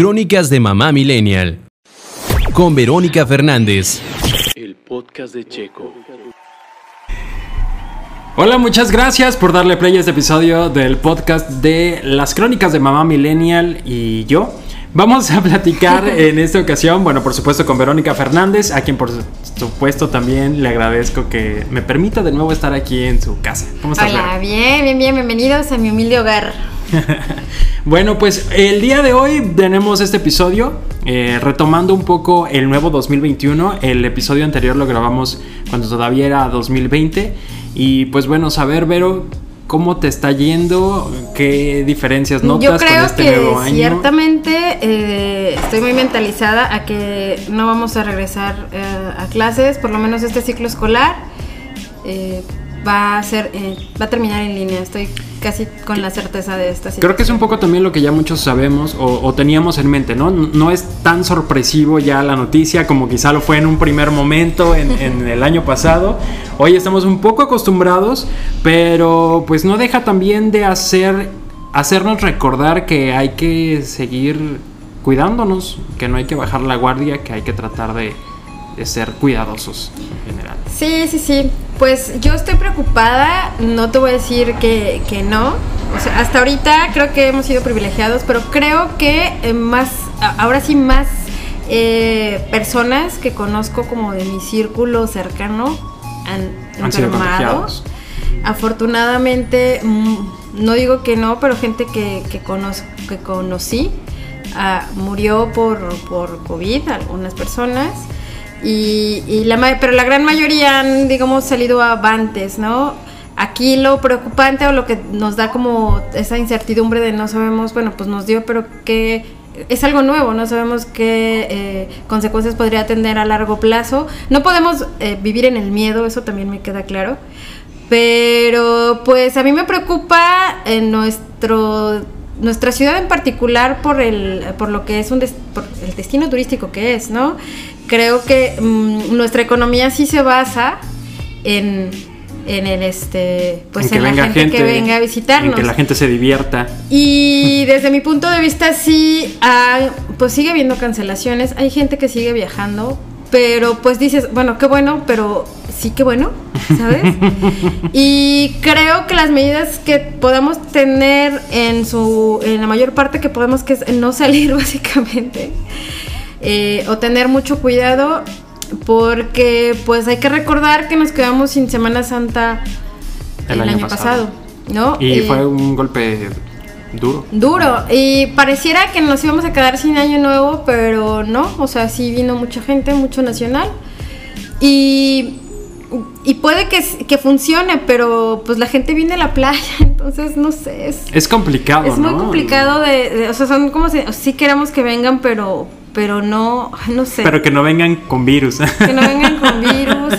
Crónicas de Mamá Millennial con Verónica Fernández. El podcast de Checo. Hola, muchas gracias por darle play a este episodio del podcast de las Crónicas de Mamá Millennial y yo. Vamos a platicar en esta ocasión, bueno, por supuesto con Verónica Fernández, a quien por supuesto también le agradezco que me permita de nuevo estar aquí en su casa. ¿Cómo estás, Hola, Vero? Bien, bienvenidos a mi humilde hogar. Bueno, pues el día de hoy tenemos este episodio retomando un poco el nuevo 2021. El episodio anterior lo grabamos cuando todavía era 2020 y pues bueno, saber, Vero, ¿cómo te está yendo? ¿Qué diferencias notas con este nuevo año? Yo creo que ciertamente estoy muy mentalizada a que no vamos a regresar a clases, por lo menos este ciclo escolar va a terminar en línea. Estoy casi con la certeza de esta situación. Creo que es un poco también lo que ya muchos sabemos o teníamos en mente, ¿no? No es tan sorpresivo ya la noticia como quizá lo fue en un primer momento en el año pasado. Hoy estamos un poco acostumbrados, pero pues no deja también de hacernos recordar que hay que seguir cuidándonos, que no hay que bajar la guardia, que hay que tratar de ser cuidadosos en general. Sí. Pues yo estoy preocupada, no te voy a decir que no. O sea, hasta ahorita creo que hemos sido privilegiados, pero creo que más personas que conozco como de mi círculo cercano han sido contagiados. Afortunadamente, no digo que no, pero gente que conocí murió por COVID, algunas personas. Pero la gran mayoría han, digamos, salido avantes, ¿no? Aquí lo preocupante o lo que nos da como esa incertidumbre de no sabemos, bueno, pues nos dio, pero que es algo nuevo, no sabemos qué consecuencias podría tener a largo plazo. No podemos vivir en el miedo, eso también me queda claro. Pero pues a mí me preocupa nuestra ciudad en particular por el destino turístico que es, ¿no? Creo que nuestra economía sí se basa en la gente que venga a visitarnos, en que la gente se divierta. Y desde mi punto de vista sí, pues sigue habiendo cancelaciones, hay gente que sigue viajando, pero pues dices, bueno, qué bueno, pero sí que bueno, ¿sabes? Y creo que las medidas que podamos tener en la mayor parte que podemos, que es no salir básicamente, o tener mucho cuidado, porque pues hay que recordar que nos quedamos sin Semana Santa el año pasado, ¿no? Y fue un golpe duro, y pareciera que nos íbamos a quedar sin Año Nuevo, pero no, o sea, sí vino mucha gente, mucho nacional, y puede que funcione, pero pues la gente viene a la playa, entonces no sé, es complicado, es, ¿no? Muy complicado o sea, son como si sí queremos que vengan, pero no sé. Pero que no vengan con virus. Que no vengan con virus.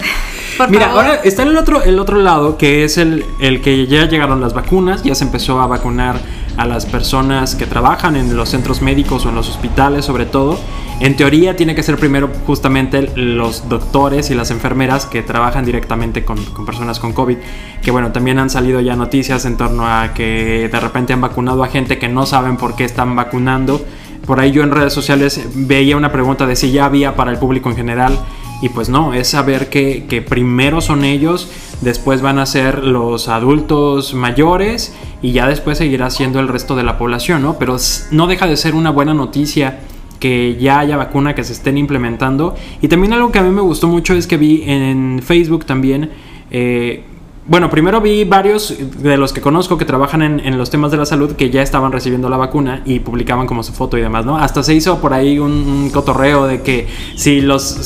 Por favor. Ahora está el otro lado, que es el que ya llegaron las vacunas, ya se empezó a vacunar a las personas que trabajan en los centros médicos o en los hospitales, sobre todo. En teoría tiene que ser primero justamente los doctores y las enfermeras que trabajan directamente con personas con COVID, que bueno, también han salido ya noticias en torno a que de repente han vacunado a gente que no saben por qué están vacunando. Por ahí yo en redes sociales veía una pregunta de si ya había para el público en general, y pues no, es saber que primero son ellos, después van a ser los adultos mayores y ya después seguirá siendo el resto de la población, ¿no? Pero no deja de ser una buena noticia que ya haya vacuna, que se estén implementando. Y también algo que a mí me gustó mucho es que vi en Facebook también, bueno, primero vi varios de los que conozco que trabajan en los temas de la salud que ya estaban recibiendo la vacuna y publicaban como su foto y demás, ¿no? Hasta se hizo por ahí un cotorreo de que si los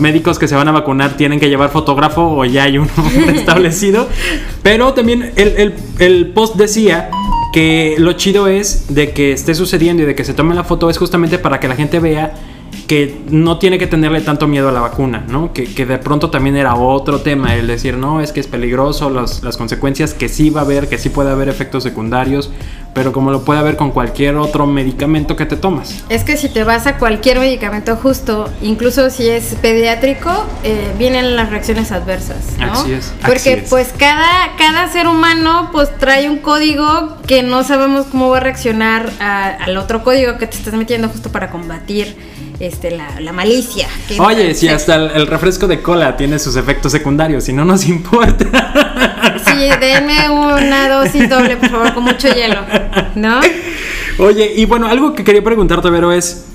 médicos que se van a vacunar tienen que llevar fotógrafo o ya hay uno establecido. Pero también el post decía que lo chido es de que esté sucediendo y de que se tome la foto es justamente para que la gente vea que no tiene que tenerle tanto miedo a la vacuna, ¿no? Que de pronto también era otro tema, el decir, no, es que es peligroso, las consecuencias que sí va a haber, que sí puede haber efectos secundarios, pero como lo puede haber con cualquier otro medicamento que te tomas. Es que si te vas a cualquier medicamento justo, incluso si es pediátrico, vienen las reacciones adversas, ¿no? Así es. Porque pues cada ser humano pues trae un código que no sabemos cómo va a reaccionar al otro código que te estás metiendo justo para combatir la malicia. Oye, si hasta el refresco de cola tiene sus efectos secundarios, si no nos importa. Sí, denme una dosis doble, por favor, con mucho hielo, ¿no? Oye, y bueno, algo que quería preguntarte, Vero, es,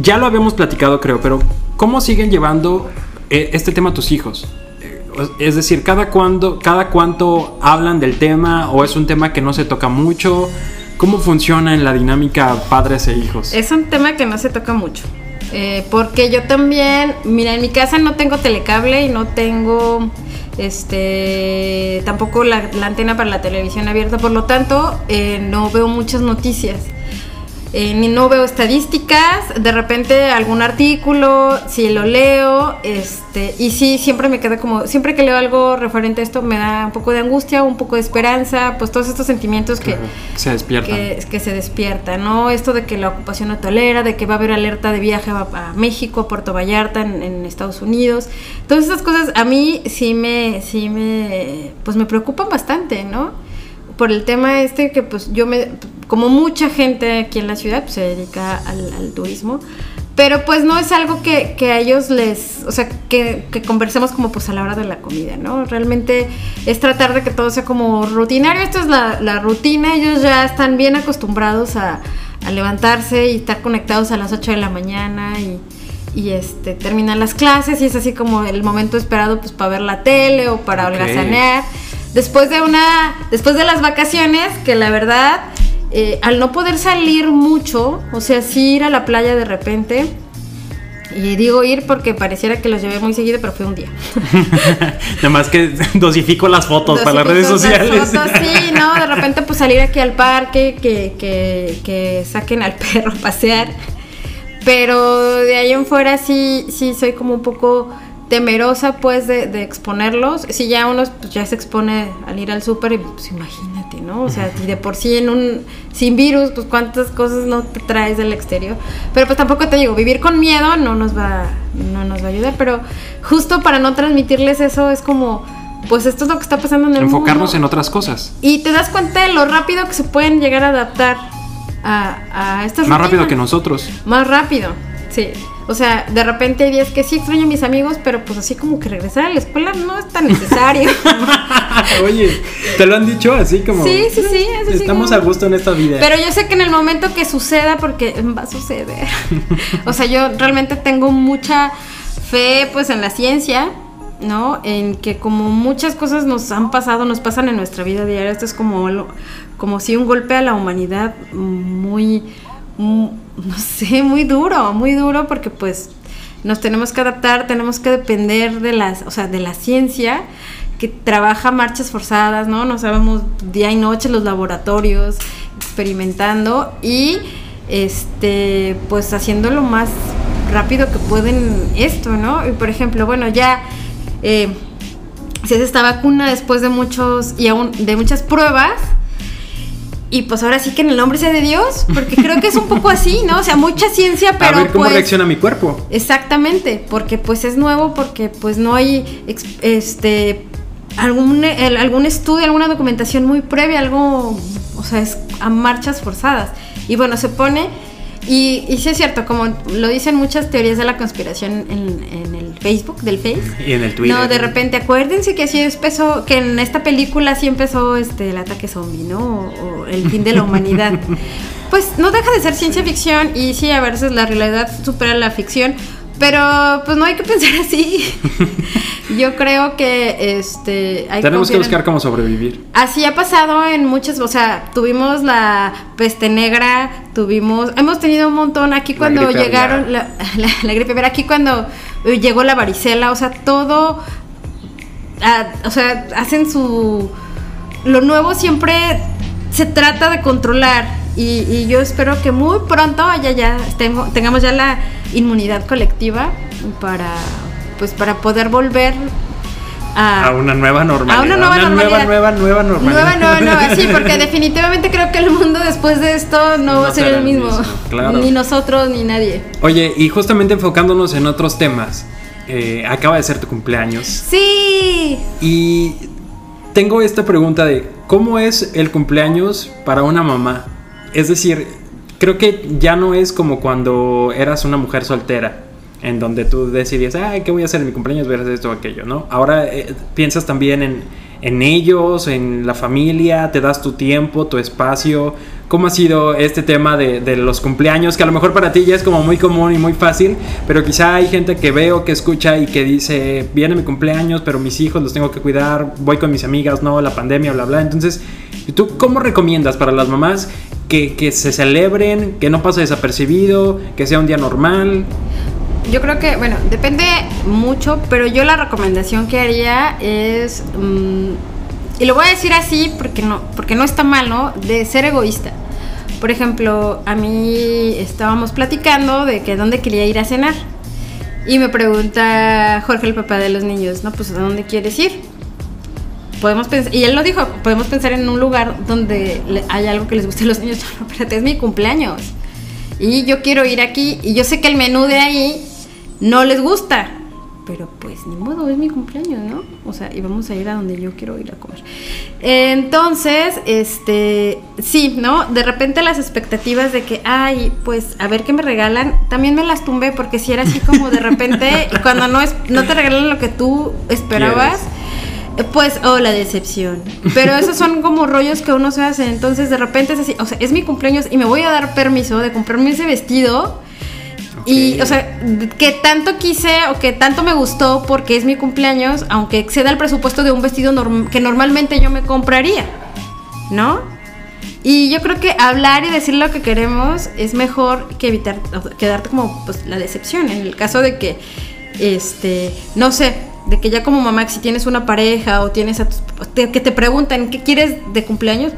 ya lo habíamos platicado, creo, pero ¿cómo siguen llevando este tema a tus hijos? Es decir, ¿cada cuánto hablan del tema o es un tema que no se toca mucho? ¿Cómo funciona en la dinámica padres e hijos? Es un tema que no se toca mucho, porque yo también, mira, en mi casa no tengo telecable y no tengo tampoco la antena para la televisión abierta, por lo tanto no veo muchas noticias, ni no veo estadísticas, de repente algún artículo, si lo leo, y sí, siempre me queda como, siempre que leo algo referente a esto me da un poco de angustia, un poco de esperanza, pues todos estos sentimientos que se despiertan, que se despiertan, ¿no? Esto de que la ocupación no tolera, de que va a haber alerta de viaje a México, a Puerto Vallarta, en Estados Unidos, todas estas cosas a mí me preocupan bastante, ¿no? Por el tema que pues como mucha gente aquí en la ciudad pues, se dedica al turismo, pero pues no es algo que a ellos les, o sea, que conversemos como pues a la hora de la comida, ¿no? Realmente es tratar de que todo sea como rutinario, esto es la rutina, ellos ya están bien acostumbrados a levantarse y estar conectados a las 8 de la mañana y terminan las clases y es así como el momento esperado pues para ver la tele o para holgazanear. Después de las vacaciones, que la verdad, al no poder salir mucho, o sea, sí ir a la playa de repente, y digo ir porque pareciera que los llevé muy seguido, pero fue un día. Además que dosifico las fotos para las redes sociales. Las fotos, sí, ¿no? De repente pues salir aquí al parque, que saquen al perro a pasear, pero de ahí en fuera sí soy como un poco temerosa pues de exponerlos. Si ya uno pues, ya se expone al ir al súper, pues imagínate, ¿no? O sea, si de por sí sin virus, pues cuántas cosas no te traes del exterior. Pero pues tampoco te digo, vivir con miedo no nos va a ayudar, pero justo para no transmitirles eso es como, pues esto es lo que está pasando en el mundo. Enfocarnos en otras cosas. Y te das cuenta de lo rápido que se pueden llegar a adaptar a estas rutinas. Más rápido que nosotros. Más rápido, sí. O sea, de repente hay días que sí extraño a mis amigos, pero pues así como que regresar a la escuela no es tan necesario. Oye, ¿te lo han dicho así como? Sí. Estamos como a gusto en esta vida. Pero yo sé que en el momento que suceda, porque va a suceder. O sea, yo realmente tengo mucha fe pues en la ciencia, ¿no? En que como muchas cosas nos pasan en nuestra vida diaria. Esto es como si un golpe a la humanidad muy, no sé, muy duro, porque pues nos tenemos que adaptar, tenemos que depender de la ciencia que trabaja marchas forzadas, ¿no? No sabemos día y noche los laboratorios experimentando y pues haciendo lo más rápido que pueden esto, ¿no? Y por ejemplo, bueno, ya se hace esta vacuna después de muchas pruebas. Y pues ahora sí que en el nombre sea de Dios, porque creo que es un poco así, ¿no? O sea, mucha ciencia, pero a ver cómo reacciona mi cuerpo. Exactamente, porque pues es nuevo, porque pues no hay algún estudio, alguna documentación muy previa, algo, o sea, es a marchas forzadas. Y bueno, se pone, y sí es cierto, como lo dicen muchas teorías de la conspiración en el Facebook, del Face. Y en el Twitter. No, de repente, acuérdense que así empezó, que en esta película así empezó el ataque zombie, ¿no? O el fin de la humanidad. Pues no deja de ser ciencia ficción y sí, a veces la realidad supera la ficción, pero pues no hay que pensar así. Yo creo que tenemos que buscar cómo sobrevivir. Así ha pasado en muchas, o sea, tuvimos la peste negra, hemos tenido un montón aquí cuando llegaron la gripe aviar, aquí cuando llegó la varicela, o sea, todo, o sea, lo nuevo siempre se trata de controlar Y yo espero que muy pronto tengamos ya la inmunidad colectiva para poder volver a una nueva normalidad. A una nueva normalidad. Sí, porque definitivamente creo que el mundo después de esto no va a ser el mismo. Claro. Ni nosotros, ni nadie. Oye, y justamente enfocándonos en otros temas, acaba de ser tu cumpleaños. Sí. Y tengo esta pregunta de ¿cómo es el cumpleaños para una mamá? Es decir, creo que ya no es como cuando eras una mujer soltera, en donde tú decidías, ay, ¿qué voy a hacer en mi cumpleaños? Voy a hacer esto o aquello, ¿no? Ahora piensas también en ellos, en la familia, te das tu tiempo, tu espacio. ¿Cómo ha sido este tema de los cumpleaños? Que a lo mejor para ti ya es como muy común y muy fácil, pero quizá hay gente que veo, que escucha y que dice, viene mi cumpleaños, pero mis hijos los tengo que cuidar, voy con mis amigas, no, la pandemia, bla, bla. Entonces, ¿tú cómo recomiendas para las mamás que se celebren, que no pase desapercibido, que sea un día normal? Yo creo que, bueno, depende mucho, pero yo la recomendación que haría es, y lo voy a decir así porque no está mal, ¿no?, de ser egoísta. Por ejemplo, a mí estábamos platicando de que dónde quería ir a cenar y me pregunta Jorge, el papá de los niños, no, pues ¿a dónde quieres ir? Podemos pensar, y él lo dijo, podemos pensar en un lugar donde hay algo que les guste a los niños. No, espérate, es mi cumpleaños y yo quiero ir aquí y yo sé que el menú de ahí no les gusta, pero pues ni modo, es mi cumpleaños, ¿no? O sea, y vamos a ir a donde yo quiero ir a comer. Entonces, sí, ¿no? De repente las expectativas de que, ay, pues a ver qué me regalan, también me las tumbé, porque si era así como de repente, cuando no te regalan lo que tú esperabas, pues, la decepción. Pero esos son como rollos que uno se hace. Entonces de repente es así, o sea, es mi cumpleaños y me voy a dar permiso de comprarme ese vestido. Okay. Y, o sea, que tanto quise o que tanto me gustó porque es mi cumpleaños, aunque exceda el presupuesto de un vestido que normalmente yo me compraría, ¿no? Y yo creo que hablar y decir lo que queremos es mejor que evitar, quedarte como, pues, la decepción. En el caso de que, no sé, de que ya como mamá, si tienes una pareja o tienes a que te preguntan ¿qué quieres de cumpleaños?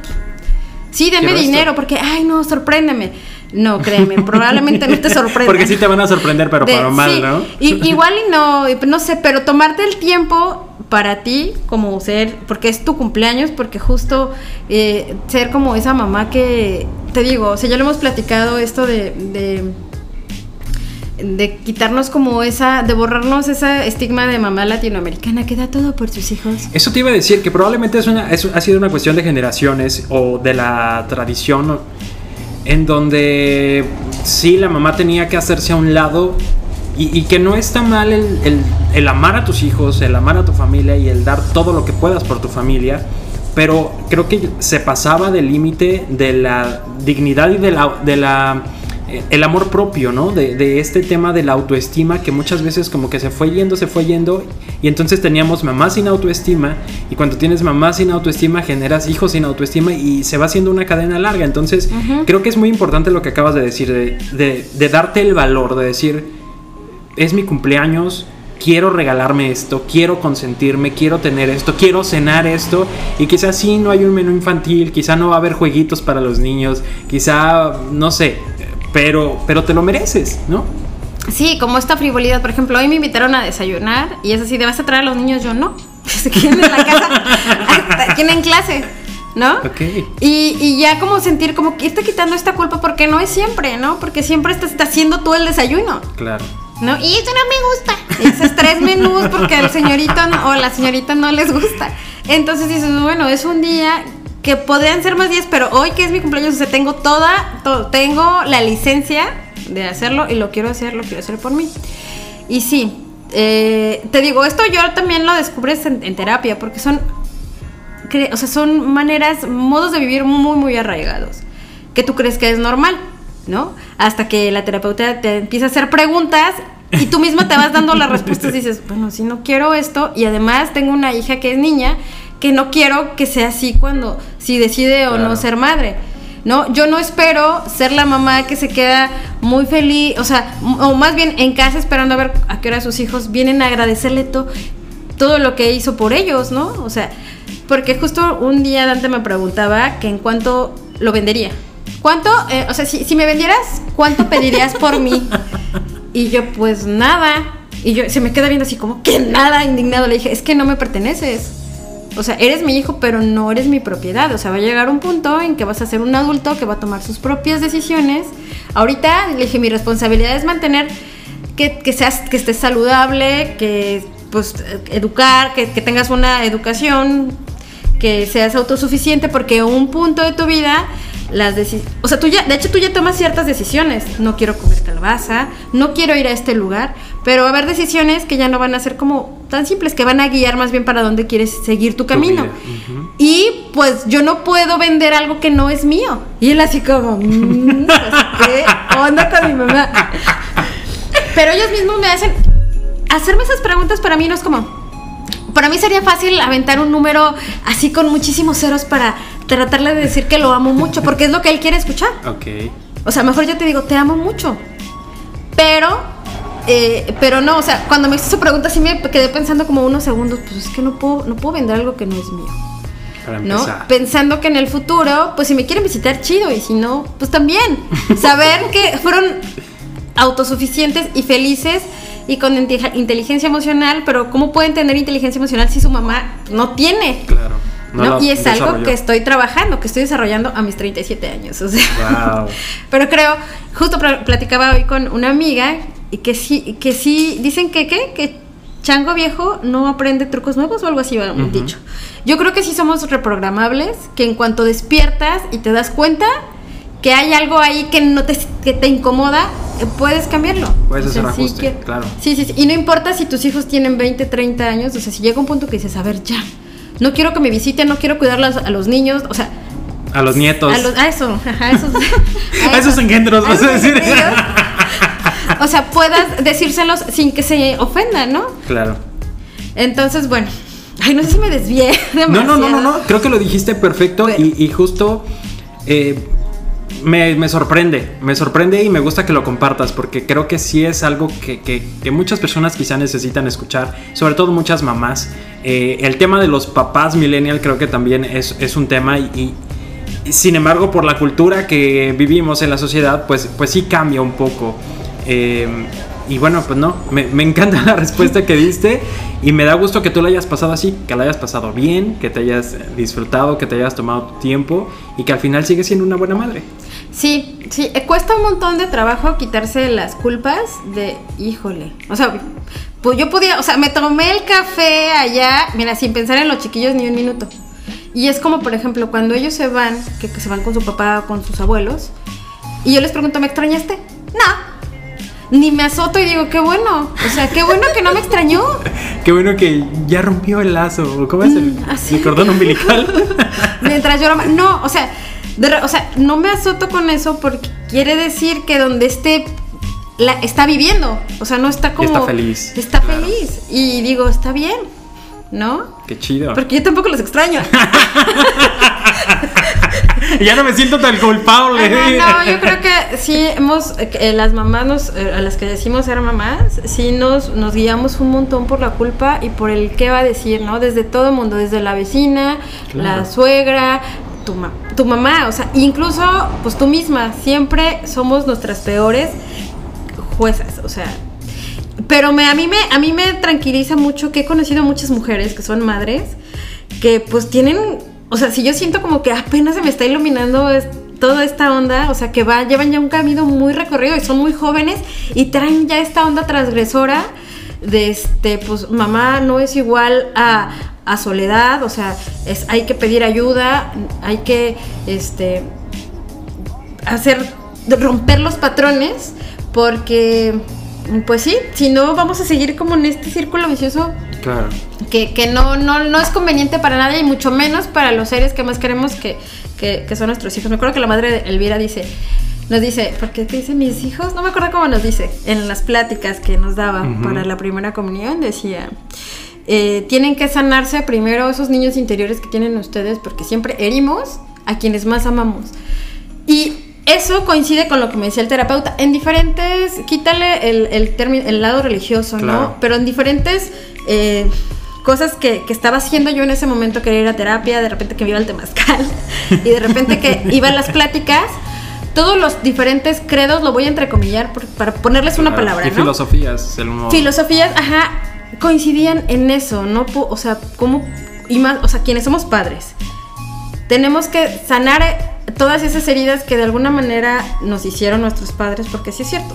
Sí, denme dinero, porque, ay, no, sorpréndeme. No, créeme, probablemente no te sorprenda. Porque sí te van a sorprender, pero para mal, sí, ¿no? Igual y no sé, pero tomarte el tiempo para ti, como ser, porque es tu cumpleaños, porque justo ser como esa mamá que, te digo, o sea, ya lo hemos platicado esto de quitarnos como de borrarnos ese estigma de mamá latinoamericana que da todo por sus hijos. Eso te iba a decir, que probablemente ha sido una cuestión de generaciones o de la tradición, en donde sí, la mamá tenía que hacerse a un lado, y que no está mal el amar a tus hijos, el amar a tu familia y el dar todo lo que puedas por tu familia, pero creo que se pasaba del límite de la dignidad y de la el amor propio, ¿no? De este tema de la autoestima, que muchas veces como que se fue yendo, y entonces teníamos mamá sin autoestima, y cuando tienes mamá sin autoestima generas hijos sin autoestima y se va haciendo una cadena larga. Entonces creo que es muy importante lo que acabas de decir, de darte el valor, de decir, es mi cumpleaños, quiero regalarme esto, quiero consentirme, quiero tener esto, quiero cenar esto, y quizás sí no hay un menú infantil, quizá no va a haber jueguitos para los niños, quizá, no sé, pero te lo mereces, ¿no? Sí, como esta frivolidad. Por ejemplo, hoy me invitaron a desayunar y es así, ¿te vas a traer a los niños? Yo no. ¿Quién en la casa? ¿Quién en clase? ¿No? Okay. Y ya como sentir como que irte quitando esta culpa, porque no es siempre, ¿no? Porque siempre estás haciendo tú el desayuno. Claro. ¿No? Y eso no me gusta. Esos tres menús porque al señorito o la señorita no les gusta. Entonces dices, bueno, es un día que podrían ser más días, pero hoy que es mi cumpleaños, o sea, tengo tengo la licencia de hacerlo y lo quiero hacer por mí. Y sí, te digo, esto yo también lo descubres en terapia, porque son maneras, modos de vivir muy, muy arraigados, que tú crees que es normal, ¿no? Hasta que la terapeuta te empieza a hacer preguntas y tú misma te vas dando las respuestas y dices, bueno, si no quiero esto, y además tengo una hija que es niña, que no quiero que sea así cuando si decide o no ser madre, ¿no? Yo no espero ser la mamá que se queda muy feliz, o sea, o más bien en casa esperando a ver a qué hora sus hijos vienen a agradecerle todo lo que hizo por ellos, ¿no? O sea, porque justo un día Dante me preguntaba que en cuánto lo vendería, ¿Cuánto? O sea, si me vendieras, ¿cuánto pedirías por mí? Y yo, pues nada. Y yo, se me queda viendo así como que nada, indignado. Le dije, es que no me perteneces. O sea, eres mi hijo, pero no eres mi propiedad. O sea, va a llegar un punto en que vas a ser un adulto que va a tomar sus propias decisiones. Ahorita, le dije, mi responsabilidad es mantener que estés saludable, que pues educar, que tengas una educación, que seas autosuficiente, porque un punto de tu vida... O sea, tú ya tomas ciertas decisiones. No quiero comer calabaza, no quiero ir a este lugar, pero va a haber decisiones que ya no van a ser como tan simples, que van a guiar más bien para dónde quieres seguir tu camino. Uh-huh. Y pues yo no puedo vender algo que no es mío. Y él así como, pues, ¿qué onda con mi mamá? Pero ellos mismos me hacen hacerme esas preguntas. Para mí no es como... Para mí sería fácil aventar un número así con muchísimos ceros para tratarle de decir que lo amo mucho, porque es lo que él quiere escuchar. Okay. O sea, mejor yo te digo, te amo mucho. Pero no, o sea, cuando me hizo su pregunta sí me quedé pensando como unos segundos, pues es que no puedo vender algo que no es mío. Para empezar. ¿No? Pensando que en el futuro, pues si me quieren visitar, chido, y si no, pues también. Saber que fueron autosuficientes y felices y con inteligencia emocional, pero ¿cómo pueden tener inteligencia emocional si su mamá no tiene? Claro. ¿No? Y es algo que estoy trabajando, que estoy desarrollando a mis 37 años, o sea. Wow. Pero creo, justo platicaba hoy con una amiga, y que sí, dicen que chango viejo no aprende trucos nuevos o algo así, un uh-huh. dicho. Yo creo que sí somos reprogramables, que en cuanto despiertas y te das cuenta que hay algo ahí que te incomoda, puedes cambiarlo. Puedes hacer ajuste, claro. Sí, y no importa si tus hijos tienen 20, 30 años, o sea, si llega un punto que dices, a ver, ya, no quiero que me visiten, no quiero cuidar a los niños, o sea... A los nietos. A esos engendros, vas a decir. O sea, puedas decírselos sin que se ofendan, ¿no? Claro. Entonces, bueno, ay, no sé si me desvié demasiado. No, creo que lo dijiste perfecto, pero... y justo... Me sorprende y me gusta que lo compartas, porque creo que sí es algo que muchas personas quizá necesitan escuchar, sobre todo muchas mamás. El tema de los papás millennial creo que también es un tema, y sin embargo por la cultura que vivimos en la sociedad, pues sí cambia un poco. Y bueno, pues no, me encanta la respuesta que diste y me da gusto que tú la hayas pasado así, que la hayas pasado bien, que te hayas disfrutado, que te hayas tomado tu tiempo y que al final sigues siendo una buena madre. Sí, cuesta un montón de trabajo quitarse las culpas de, híjole, o sea, pues yo podía, o sea, me tomé el café allá, mira, sin pensar en los chiquillos ni un minuto. Y es como, por ejemplo, cuando ellos se van, que se van con su papá o con sus abuelos, y yo les pregunto, ¿me extrañaste? No. Ni me azoto y digo, qué bueno. O sea, qué bueno que no me extrañó. Qué bueno que ya rompió el lazo. ¿Cómo es el cordón umbilical? Mientras yo no, o sea, no me azoto con eso, porque quiere decir que donde esté está viviendo. O sea, no está como... Está feliz. Está claro. Feliz. Y digo, está bien, ¿no? Qué chido. Porque yo tampoco los extraño. Ya no me siento tan culpable. Ajá, no, yo creo que sí las mamás a las que decimos ser mamás, sí nos guiamos un montón por la culpa y por el qué va a decir, ¿no? Desde todo el mundo, desde la vecina, claro. La suegra, tu mamá, o sea, incluso pues tú misma, siempre somos nuestras peores juezas, o sea. Pero a mí me tranquiliza mucho que he conocido muchas mujeres que son madres, que pues tienen... O sea, si yo siento como que apenas se me está iluminando toda esta onda, o sea, que llevan ya un camino muy recorrido y son muy jóvenes y traen ya esta onda transgresora de pues mamá no es igual a soledad, o sea, hay que pedir ayuda, hay que romper los patrones, porque pues sí, si no vamos a seguir como en este círculo vicioso. Claro. Que no es conveniente para nadie, y mucho menos para los seres que más queremos, que son nuestros hijos. Me acuerdo que la madre de Elvira nos dice, ¿por qué te dicen mis hijos? No me acuerdo cómo nos dice, en las pláticas que nos daba uh-huh. para la primera comunión, decía, tienen que sanarse primero esos niños interiores que tienen ustedes, porque siempre herimos a quienes más amamos. Y eso coincide con lo que me decía el terapeuta, en diferentes, quítale el lado religioso, claro. ¿no? Pero en diferentes... cosas que estaba haciendo yo en ese momento, quería ir a terapia, de repente que me iba al temazcal y de repente que iba a las pláticas, todos los diferentes credos, lo voy a entrecomillar para ponerles una palabra, y ¿no? Filosofías, el humor. Filosofías, ajá, coincidían en eso, ¿no? O sea, ¿cómo? Y más, o sea, quienes somos padres, tenemos que sanar todas esas heridas que de alguna manera nos hicieron nuestros padres, porque sí es cierto,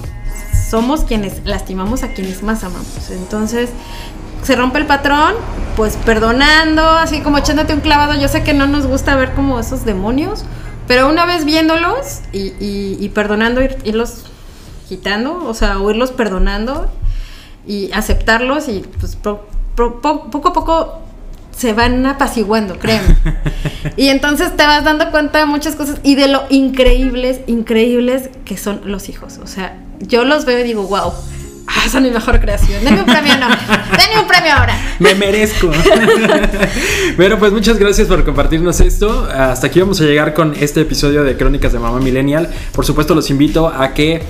somos quienes lastimamos a quienes más amamos. Entonces, se rompe el patrón, pues perdonando, así como echándote un clavado. Yo sé que no nos gusta ver como esos demonios, pero una vez viéndolos y perdonando, irlos quitando, o sea, o irlos perdonando y aceptarlos, y pues poco a poco se van apaciguando, créeme. Y entonces te vas dando cuenta de muchas cosas y de lo increíbles que son los hijos. O sea, yo los veo y digo, wow, son mi mejor creación. Denme un premio, no. Denme un premio ahora. Me merezco. Bueno, pues muchas gracias por compartirnos esto. Hasta aquí vamos a llegar con este episodio de Crónicas de Mamá Millennial. Por supuesto, los invito a que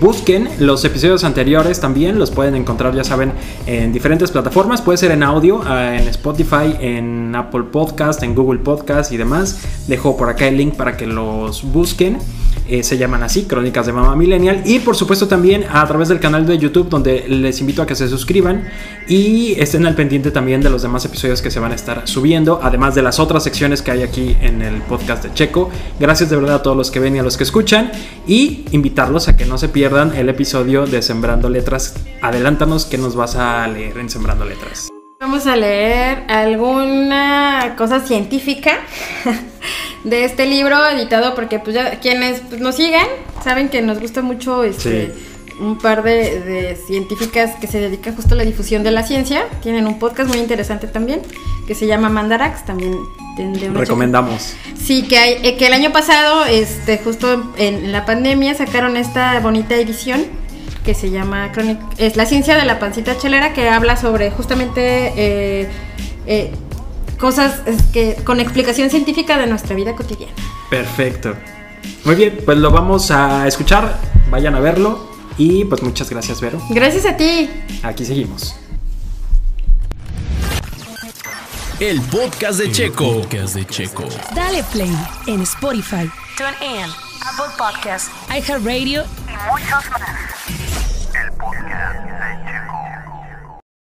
busquen los episodios anteriores también. Los pueden encontrar, ya saben, en diferentes plataformas. Puede ser en audio, en Spotify, en Apple Podcast, en Google Podcast y demás. Dejo por acá el link para que los busquen. Se llaman así, Crónicas de Mamá Millennial. Y por supuesto también a través del canal de YouTube, donde les invito a que se suscriban y estén al pendiente también de los demás episodios que se van a estar subiendo, además de las otras secciones que hay aquí en el podcast de Checo. Gracias de verdad a todos los que ven y a los que escuchan, y invitarlos a que no se pierdan el episodio de Sembrando Letras. Adelántanos, ¿qué nos vas a leer en Sembrando Letras? Vamos a leer alguna cosa científica de este libro editado, porque pues ya quienes pues nos sigan saben que nos gusta mucho un par de científicas que se dedican justo a la difusión de la ciencia. Tienen un podcast muy interesante también que se llama Mandarax, también recomendamos. Sí, que el año pasado justo en la pandemia sacaron esta bonita edición que se llama es la ciencia de la pancita chelera, que habla sobre justamente cosas con explicación científica de nuestra vida cotidiana. Perfecto. Muy bien, pues lo vamos a escuchar, vayan a verlo, y pues muchas gracias, Vero. Gracias a ti. Aquí seguimos. El podcast de Checo. Dale play en Spotify, TuneIn, Apple Podcasts, iHeartRadio y muchos más.